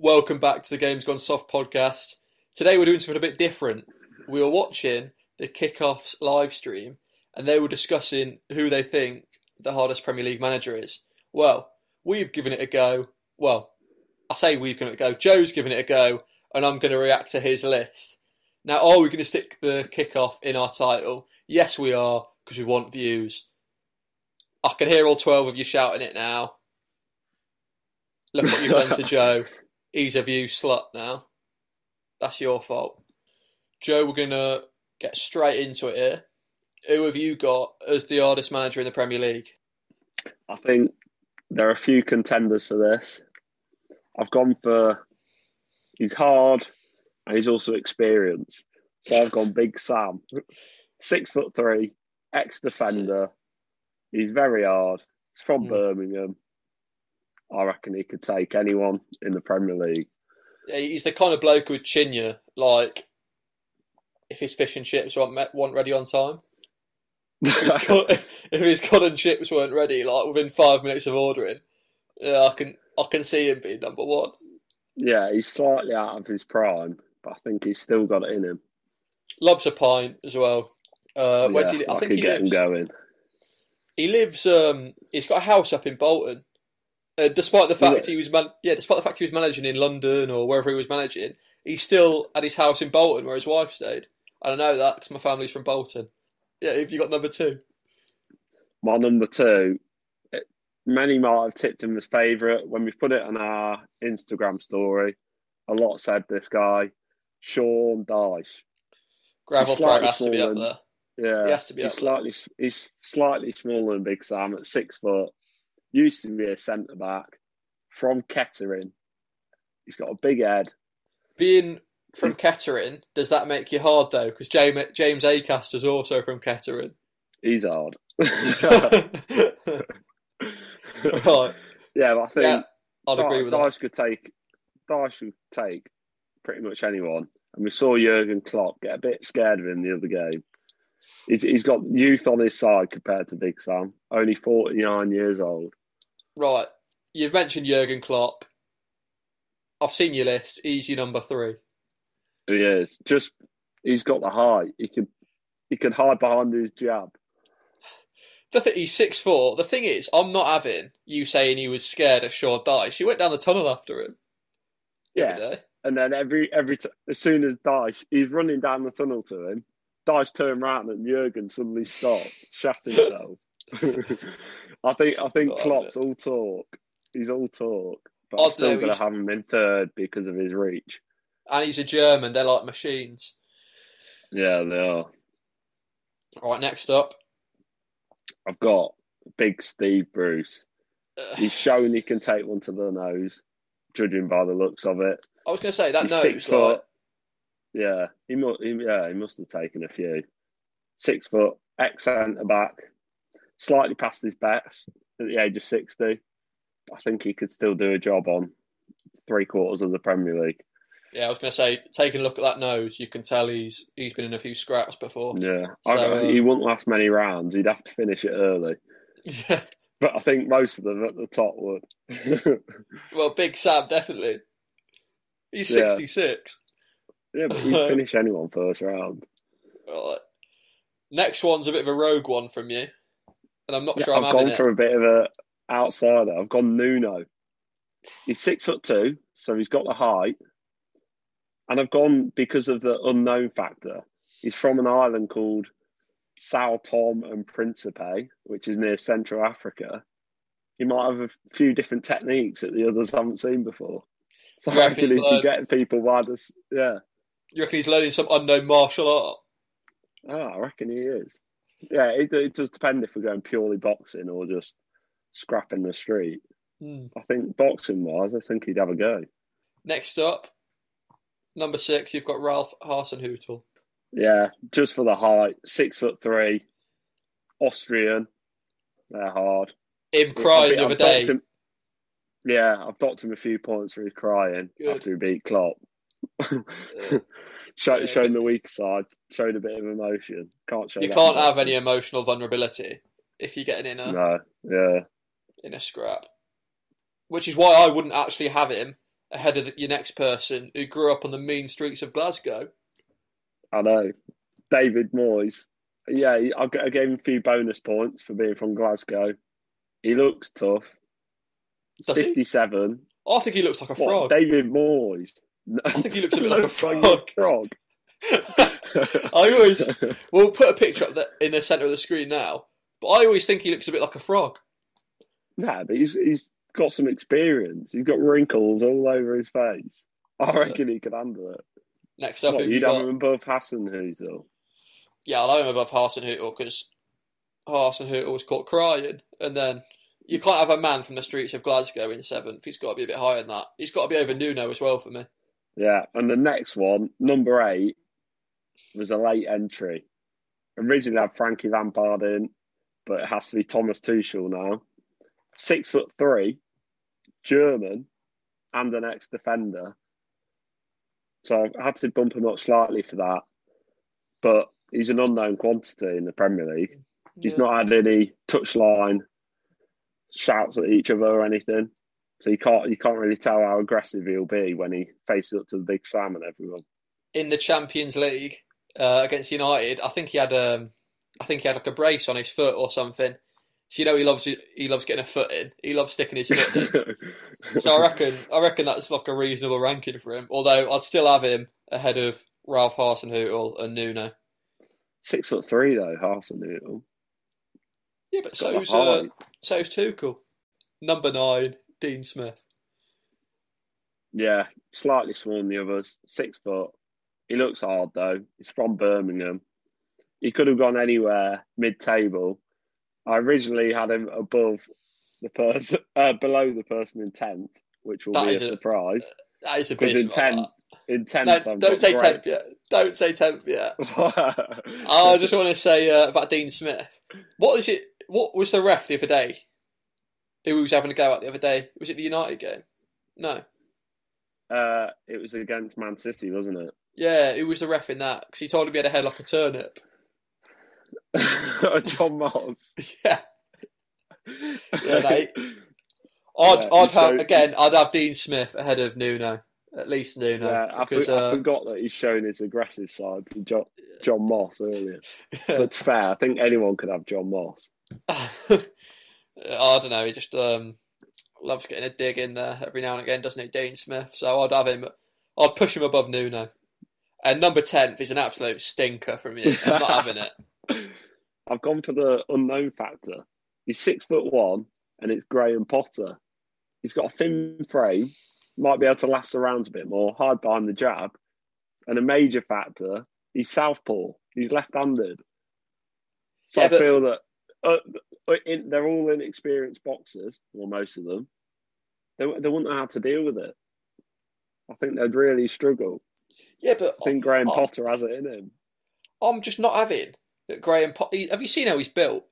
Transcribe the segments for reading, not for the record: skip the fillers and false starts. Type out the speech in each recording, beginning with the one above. Welcome back to the Games Gone Soft podcast. Today we're doing something a bit different. We were watching the kickoffs live stream and they were discussing who they think the hardest Premier League manager is. Well, we've given it a go. Well, I say we've given it a go. Joe's given it a go and I'm going to react to his list. Now, are we going to stick the kickoff in our title? Yes, we are, because we want views. I can hear all 12 of you shouting it now. Look what you've done to Joe. He's a view slut now. That's your fault. Joe, we're going to get straight into it here. Who have you got as the hardest manager in the Premier League? I think there are a few contenders for this. I've gone for... he's hard and he's also experienced. So I've gone Big Sam. 6'3", ex-defender. He's very hard. He's from Birmingham. I reckon he could take anyone in the Premier League. Yeah, he's the kind of bloke who would chin you, like, if his fish and chips weren't ready on time. If his cod and chips weren't ready, like, within 5 minutes of ordering, yeah, I can see him being number one. Yeah, he's slightly out of his prime, but I think he's still got it in him. Loves a pint as well. Where do you, I think he get lives, him going. He lives. He's got a house up in Bolton. Despite the fact he was managing in London or wherever he was managing, he still had his house in Bolton where his wife stayed. And I know that because my family's from Bolton. Yeah, have you got number two? My number two. Many might have tipped him as favourite. When we put it on our Instagram story, a lot said this guy, Sean Dyche. Gravel throat has to be up there. Yeah, he has to be up there. He's slightly smaller than Big Sam at 6 foot. Used to be a centre back from Kettering. He's got a big head. Being from Kettering, does that make you hard though? Because James Acaster's also from Kettering. He's hard. Right. Yeah, but I think I'd agree with Dyche that. Dyche could take pretty much anyone. And we saw Jürgen Klopp get a bit scared of him the other game. He's got youth on his side compared to Big Sam. Only 49 years old. Right. You've mentioned Jürgen Klopp. I've seen your list. He's your number three. He is. Just, he's got the height. He can hide behind his jab. He's 6'4". The thing is, I'm not having you saying he was scared of Sean Dyche. He went down the tunnel after him. Yeah. And then as soon as Dyche, he's running down the tunnel to him, Dyche turned round and Jürgen suddenly stopped, shat himself. I think Klopp's all talk. He's all talk. But I'm still going to have him in third because of his reach. And he's a German. They're like machines. Yeah, they are. All right, next up. I've got big Steve Bruce. He's shown he can take one to the nose, judging by the looks of it. I was going to say, that nose, like... Yeah, he must have taken a few. 6 foot, ex centre back, slightly past his best at the age of 60. I think he could still do a job on 3/4 of the Premier League. Yeah, I was going to say, taking a look at that nose, you can tell he's been in a few scraps before. Yeah, so, he wouldn't last many rounds. He'd have to finish it early. Yeah. But I think most of them at the top would. Well, Big Sam, definitely. He's 66. Yeah, but he'd finish anyone first round. Right. Next one's a bit of a rogue one from you. And I'm not sure I'm having it. I've gone for a bit of an outsider. I've gone Nuno. He's 6'2", so he's got the height. And I've gone because of the unknown factor. He's from an island called Sao Tom and Principe, which is near Central Africa. He might have a few different techniques that the others haven't seen before. So I reckon he can get people wireless. Yeah. You reckon he's learning some unknown martial art? I reckon he is. Yeah, it does depend if we're going purely boxing or just scrapping the street. Mm. I think boxing-wise, I think he'd have a go. Next up, number 6, you've got Ralph Hasenhüttl. Yeah, just for the height. 6'3", Austrian. They're hard. Him crying the other day. Yeah, I've docked him a few points for his crying after he beat Klopp. Showing the weak side, showed a bit of emotion. You can't have any emotional vulnerability if you're getting in a scrap. Which is why I wouldn't actually have him ahead of your next person who grew up on the mean streets of Glasgow. I know. David Moyes. Yeah, I gave him a few bonus points for being from Glasgow. He looks tough. Does 57. He? I think he looks like a frog. David Moyes. No. I think he looks a bit like a frog. We'll put a picture up there in the centre of the screen now, but I always think he looks a bit like a frog. Nah, but he's got some experience. He's got wrinkles all over his face. I reckon he could handle it. Next up, you'd have him above Hasenhüttl. Yeah, I'll have him above Hasenhüttl because Hasenhüttl was caught crying, and then you can't have a man from the streets of Glasgow in 7th. He's got to be a bit higher than that. He's got to be over Nuno as well for me. Yeah, and the next one, number 8, was a late entry. Originally had Frankie Lampard in, but it has to be Thomas Tuchel now. 6'3", German, and an ex-defender. So I had to bump him up slightly for that. But he's an unknown quantity in the Premier League. He's not had any touchline shouts at each other or anything. So you can't really tell how aggressive he'll be when he faces up to the Big Sam and everyone. In the Champions League against United, I think he had like a brace on his foot or something. So you know he loves getting a foot in. He loves sticking his foot in. So I reckon that's like a reasonable ranking for him. Although I'd still have him ahead of Ralph Hasenhüttl and Nuno. 6'3" though, Hasenhüttl. Yeah, but so's Tuchel. Number 9, Dean Smith. Yeah, slightly smaller than the others. 6 foot. He looks hard though. He's from Birmingham. He could have gone anywhere mid-table. I originally had him below the person in 10th, which will be a surprise. That is a bit in 10th. In 10th, no, don't say 10th yet. Don't say 10th yet. I just want to say about Dean Smith. What was the ref the other day? Who was having a go at the other day? Was it the United game? No. It was against Man City, wasn't it? Yeah, who was the ref in that? Because he told him he had a head like a turnip. John Moss. Yeah. Yeah, mate. I'd have Dean Smith ahead of Nuno. At least Nuno. Yeah, I forgot that he's shown his aggressive side to John Moss earlier. Yeah. That's fair. I think anyone could have John Moss. I don't know. He just loves getting a dig in there every now and again, doesn't he, Dean Smith? So I'd push him above Nuno. And number 10th is an absolute stinker from you. I'm not having it. I've gone for the unknown factor. He's 6'1", and it's Graham Potter. He's got a thin frame, might be able to last around a bit more, hide behind the jab. And a major factor, he's southpaw. He's left-handed. So yeah, I feel that they're all inexperienced boxers, or most of them. They wouldn't know how to deal with it. I think they'd really struggle. Yeah, but I think Graham Potter has it in him. I'm just not having that Graham Potter. Have you seen how he's built?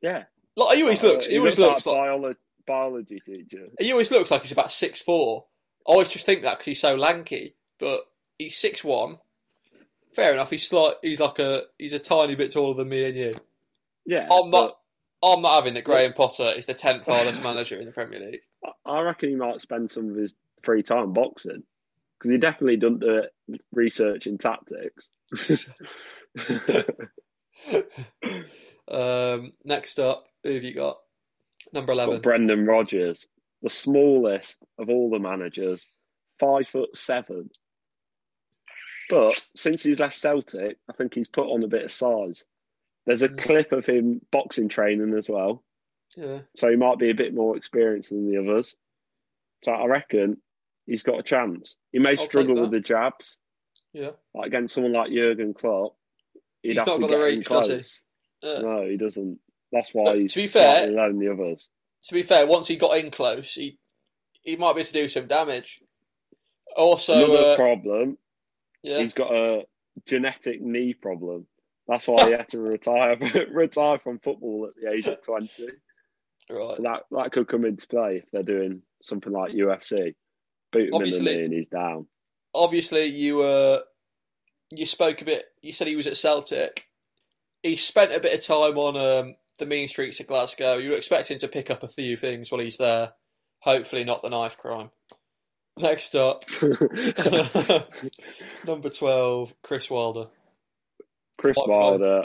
Yeah. Like, he always looks like biology teacher. He always looks like he's about 6'4". I always just think that because he's so lanky, but he's 6'1". Fair enough. He's a tiny bit taller than me and you. Yeah, I'm not having that Graham Potter is the 10th hardest manager in the Premier League. I reckon he might spend some of his free time boxing because he definitely doesn't do it researching tactics. Next up, who have you got? Number 11. Brendan Rodgers, the smallest of all the managers, 5'7". But since he's left Celtic, I think he's put on a bit of size. There's a clip of him boxing training as well. Yeah. So he might be a bit more experienced than the others. So I reckon he's got a chance. He may struggle with the jabs. Yeah. Like against someone like Jürgen Klopp. He's not got the reach, does he? No, he doesn't. That's why he's slightly lower than the others. To be fair, once he got in close, he might be able to do some damage. Also, another problem, he's got a genetic knee problem. That's why he had to retire from football at the age of 20. Right. So that could come into play if they're doing something like UFC. Boot him in the knee and he's down. Obviously, you spoke a bit. You said he was at Celtic. He spent a bit of time on the mean streets of Glasgow. You were expecting to pick up a few things while he's there. Hopefully not the knife crime. Next up, number 12, Chris Wilder. Chris Wilder.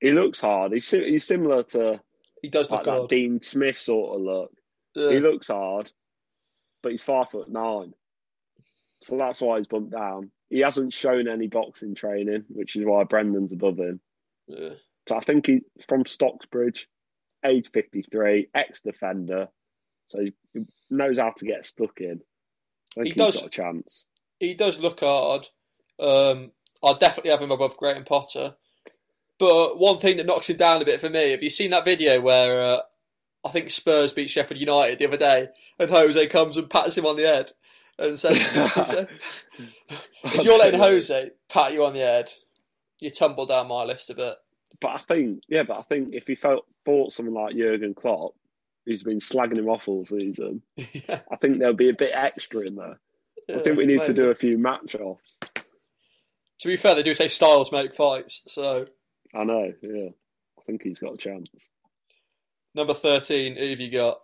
He looks hard. He's similar to that Dean Smith sort of look. Yeah. He looks hard, but he's 5'9". So that's why he's bumped down. He hasn't shown any boxing training, which is why Brendan's above him. Yeah. So I think he's from Stocksbridge, age 53, ex-defender. So he knows how to get stuck in. I think he's got a chance. He does look hard. I'll definitely have him above Graham Potter. But one thing that knocks him down a bit for me, have you seen that video where I think Spurs beat Sheffield United the other day and Jose comes and pats him on the head and says, if you're letting Jose pat you on the head, you tumble down my list a bit. But I think if he fought someone like Jürgen Klopp, who's been slagging him off all season, yeah. I think there'll be a bit extra in there. Yeah, I think we need to do a few match-offs. To be fair, they do say styles make fights, so... I know, yeah. I think he's got a chance. Number 13, who have you got?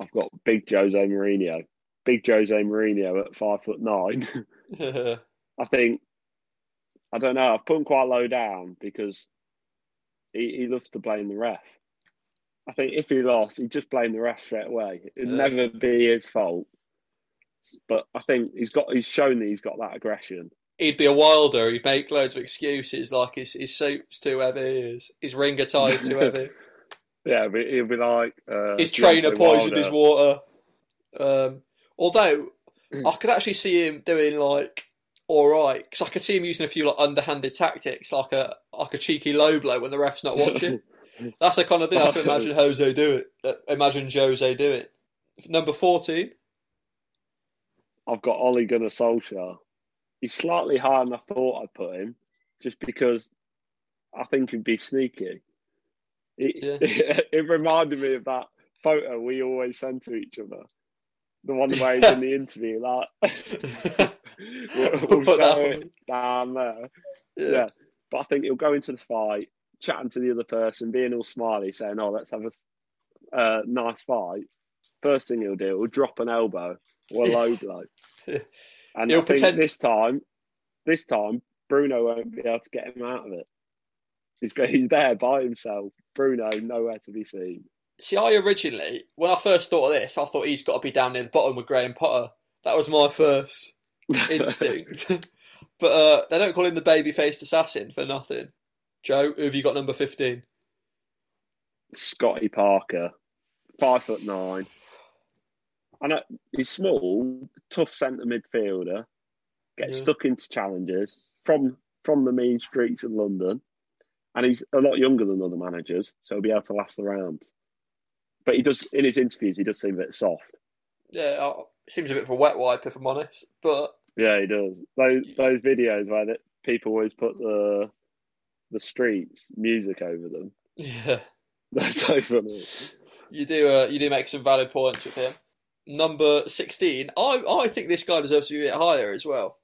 I've got big Jose Mourinho. Big Jose Mourinho at 5'9". I think... I don't know, I've put him quite low down because he loves to blame the ref. I think if he lost, he'd just blame the ref straight away. It'd never be his fault. But I think he's shown that he's got that aggression. He'd be a Wilder. He'd make loads of excuses, like his suit's too heavy, his ringer tie's too heavy. Yeah, but he'd be like... his trainer poisoned his water. Although, I could actually see him doing, like, all right, because I could see him using a few like underhanded tactics, like a cheeky low blow when the ref's not watching. That's the kind of thing I can imagine Jose do it. Imagine Jose do it. Number 14. I've got Ole Gunnar Solskjaer. He's slightly higher than I thought I'd put him, just because I think he'd be sneaky. It reminded me of that photo we always send to each other. The one where he's in the interview, like... we'll put that it down there. Yeah. But I think he'll go into the fight, chatting to the other person, being all smiley, saying, oh, let's have a nice fight. First thing he'll do, he'll drop an elbow or a low blow. And he'll this time, Bruno won't be able to get him out of it. He's there by himself. Bruno, nowhere to be seen. See, when I first thought of this, I thought he's got to be down near the bottom with Graham Potter. That was my first instinct. But they don't call him the baby-faced assassin for nothing. Joe, who have you got number 15? Scotty Parker. 5'9". I know he's small, tough centre midfielder, gets stuck into challenges from the mean streets of London, and he's a lot younger than other managers, so he'll be able to last the rounds. But he does, in his interviews, he does seem a bit soft. Yeah, seems a bit of a wet wipe, if I'm honest. But yeah, he does. Those videos where people always put the streets music over them. Yeah, that's so funny. You do make some valid points with him. Number 16, I think this guy deserves to be a bit higher as well.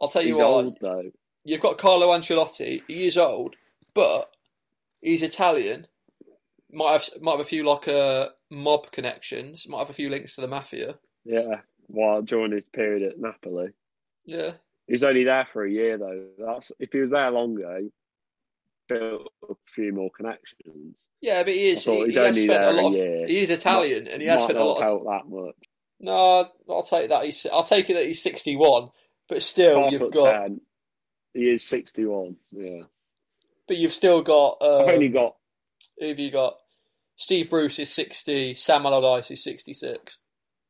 I'll tell you what. He's old, though. You've got Carlo Ancelotti. He is old, but he's Italian. Might have a few like mob connections. Might have a few links to the mafia. Yeah, while during his period at Napoli. Yeah, he's only there for a year though. If he was there longer, he built a few more connections. Yeah, but he is. He has spent a lot. He is Italian, and he has spent a lot. Not that much. No, I'll take that. I'll take it that he's 61, but still, you've got. 10. He is 61. Yeah, but you've still got. I've only got. Who have you got? Steve Bruce is 60, Sam Allardyce is 66.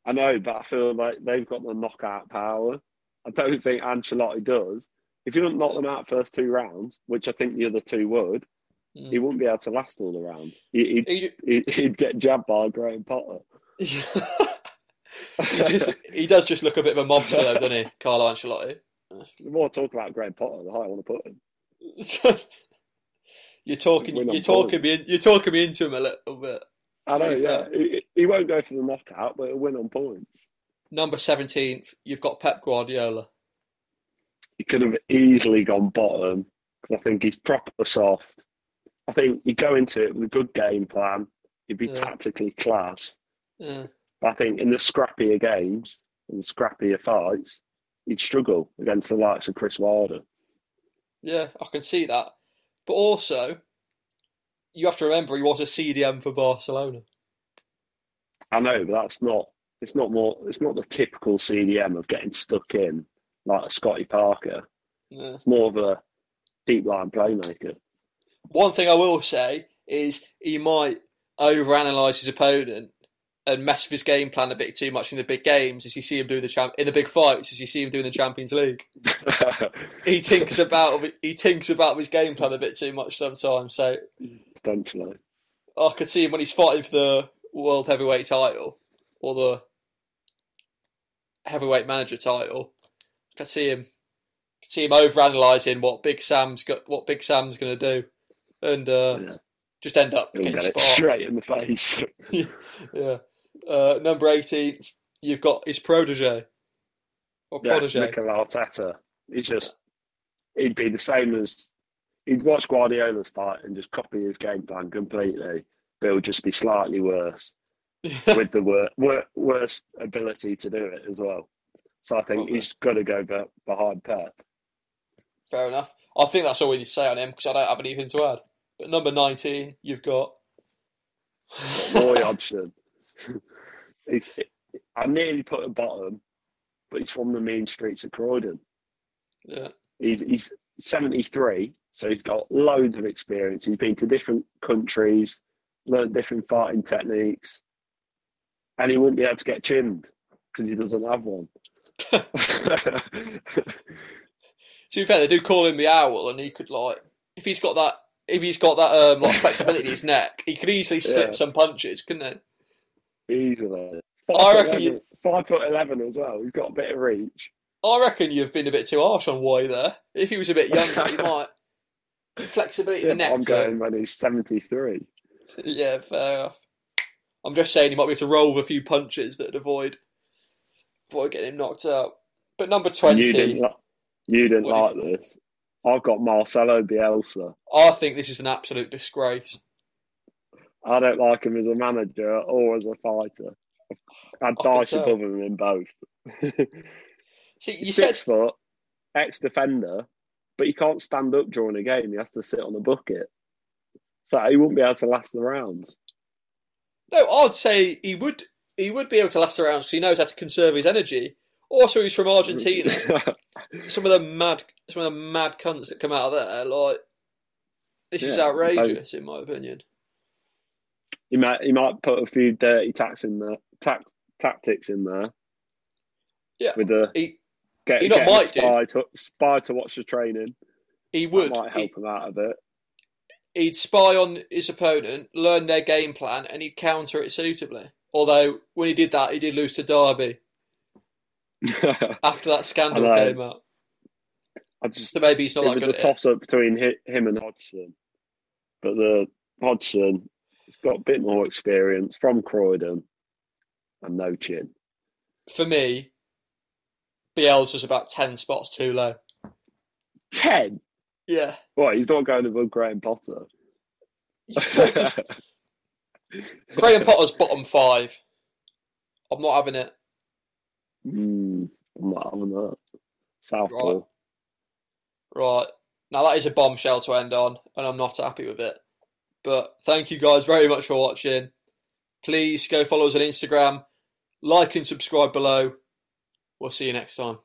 I know, but I feel like they've got the knockout power. I don't think Ancelotti does. If you don't knock them out first two rounds, which I think the other two would, he wouldn't be able to last all the round. He'd get jabbed by Graham Potter. He does just look a bit of a mobster, though, doesn't he, Carlo Ancelotti? The more I talk about Graham Potter, the higher I want to put him. You're talking me into him a little bit. I know, yeah. He won't go for the knockout, but he'll win on points. Number 17, you've got Pep Guardiola. He could have easily gone bottom, because I think he's proper soft. I think he'd go into it with a good game plan. He'd be tactically class. Yeah. I think in the scrappier games and scrappier fights, he'd struggle against the likes of Chris Wilder. Yeah, I can see that. But also, you have to remember he was a CDM for Barcelona. I know, but that's not. It's not the typical CDM of getting stuck in like a Scotty Parker. Yeah. It's more of a deep line playmaker. One thing I will say is he might overanalyse his opponent and mess with his game plan a bit too much in the big games, as you see him doing in the big fights, as you see him doing the Champions League. he tinkers about his game plan a bit too much sometimes. So potentially, I could see him when he's fighting for the World Heavyweight title or the Heavyweight Manager title. I could see him. Overanalyzing what Big Sam's going to do, and just end up getting sparked straight in the face. Yeah. Number 18, you've got his protege, Mikel Arteta. He'd be the same as he'd watch Guardiola's fight and just copy his game plan completely, but it would just be slightly worse with the worst ability to do it as well. So I think he's got to go behind Pep. Fair enough. I think that's all we need to say on him because I don't have anything to add. But number 19, you've got... Roy Hodgson. I nearly put him bottom, but he's from the mean streets of Croydon. Yeah. He's 73, so he's got loads of experience. He's been to different countries, learned different fighting techniques, and he wouldn't be able to get chinned because he doesn't have one. To be fair, they do call him the owl, and he could if he's got that flexibility in his neck, he could easily slip some punches, couldn't he? Easily. I reckon 5'11" as well. He's got a bit of reach. I reckon you've been a bit too harsh on Roy there. If he was a bit younger, he might flexibility in the neck. I'm going when he's 73. Yeah, fair enough. I'm just saying he might be able to roll with a few punches that'd avoid getting him knocked out. But number 20... You didn't like this. I've got Marcelo Bielsa. I think this is an absolute disgrace. I don't like him as a manager or as a fighter. I'd Dyche above him in both. See, you said 6 foot, ex-defender, but he can't stand up during a game. He has to sit on a bucket. So he wouldn't be able to last the rounds. No, I'd say he would... He would be able to last around because he knows how to conserve his energy. Also, he's from Argentina. Some of the mad cunts that come out of there, like this is outrageous, in my opinion. He might put a few dirty tactics in there. Yeah, with the spy to watch the training. He would that might help him out a bit. He'd spy on his opponent, learn their game plan, and he'd counter it suitably. Although, when he did that, he did lose to Derby after that scandal came out. So maybe he's not that good at it. It was a toss-up between him and Hodgson. But the Hodgson has got a bit more experience from Croydon and no chin. For me, Bielsa's about 10 spots too low. 10? Yeah. Well, he's not going above Graham Potter. Graham Potter's bottom 5. I'm not having it. I'm not having that. Southpaw. Right. Now that is a bombshell to end on, and I'm not happy with it. But thank you guys very much for watching. Please go follow us on Instagram. Like and subscribe below. We'll see you next time.